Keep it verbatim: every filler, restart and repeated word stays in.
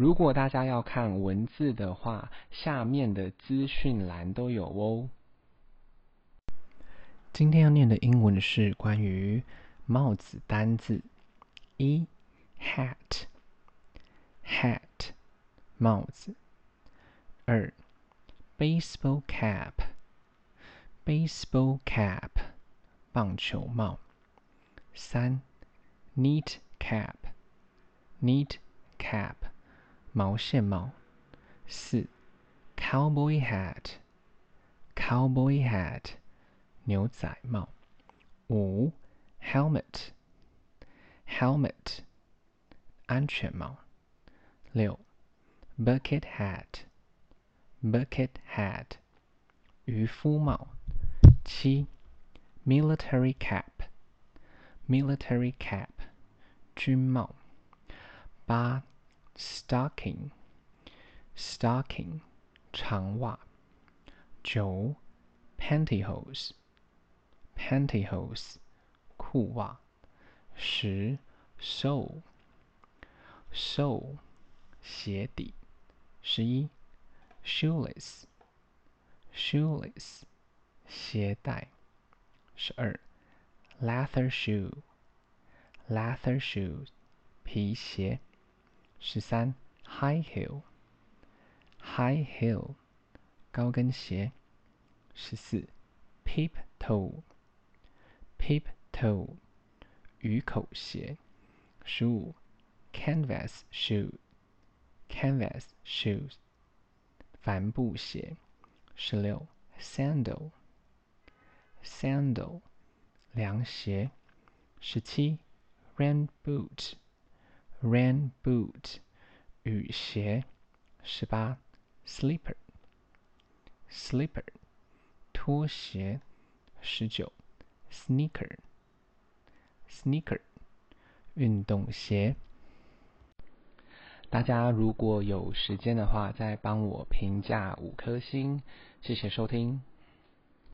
如果大家要看文字的话，下面的资讯栏都有哦。今天要念的英文是关于帽子单字。一 hat hat 帽子。二 baseball cap baseball cap 棒球帽。三 knit cap knit cap 毛线帽。四 cowboy hat cowboy hat 牛仔帽。五 helmet helmet 安全帽。六 bucket hat bucket hat 渔夫帽。七 military cap military cap 军帽。八 stocking stocking 长袜。九 pantyhose pantyhose 裤袜。十 sole sole 鞋底。十一 shoeless shoeless 鞋带。十二 leather shoe leather shoe 皮鞋。十三 high heel high heel 高跟鞋。十四 peep toe peep toe 鱼口鞋。十五 canvas shoe canvas shoes 帆布鞋。十六 sandal sandal 凉鞋。十七 rain boot rain boot 雨鞋。十八 slipper slipper 拖鞋。十九 sneaker sneaker 运动鞋。大家如果有时间的话，再帮我评价五颗星，谢谢收听。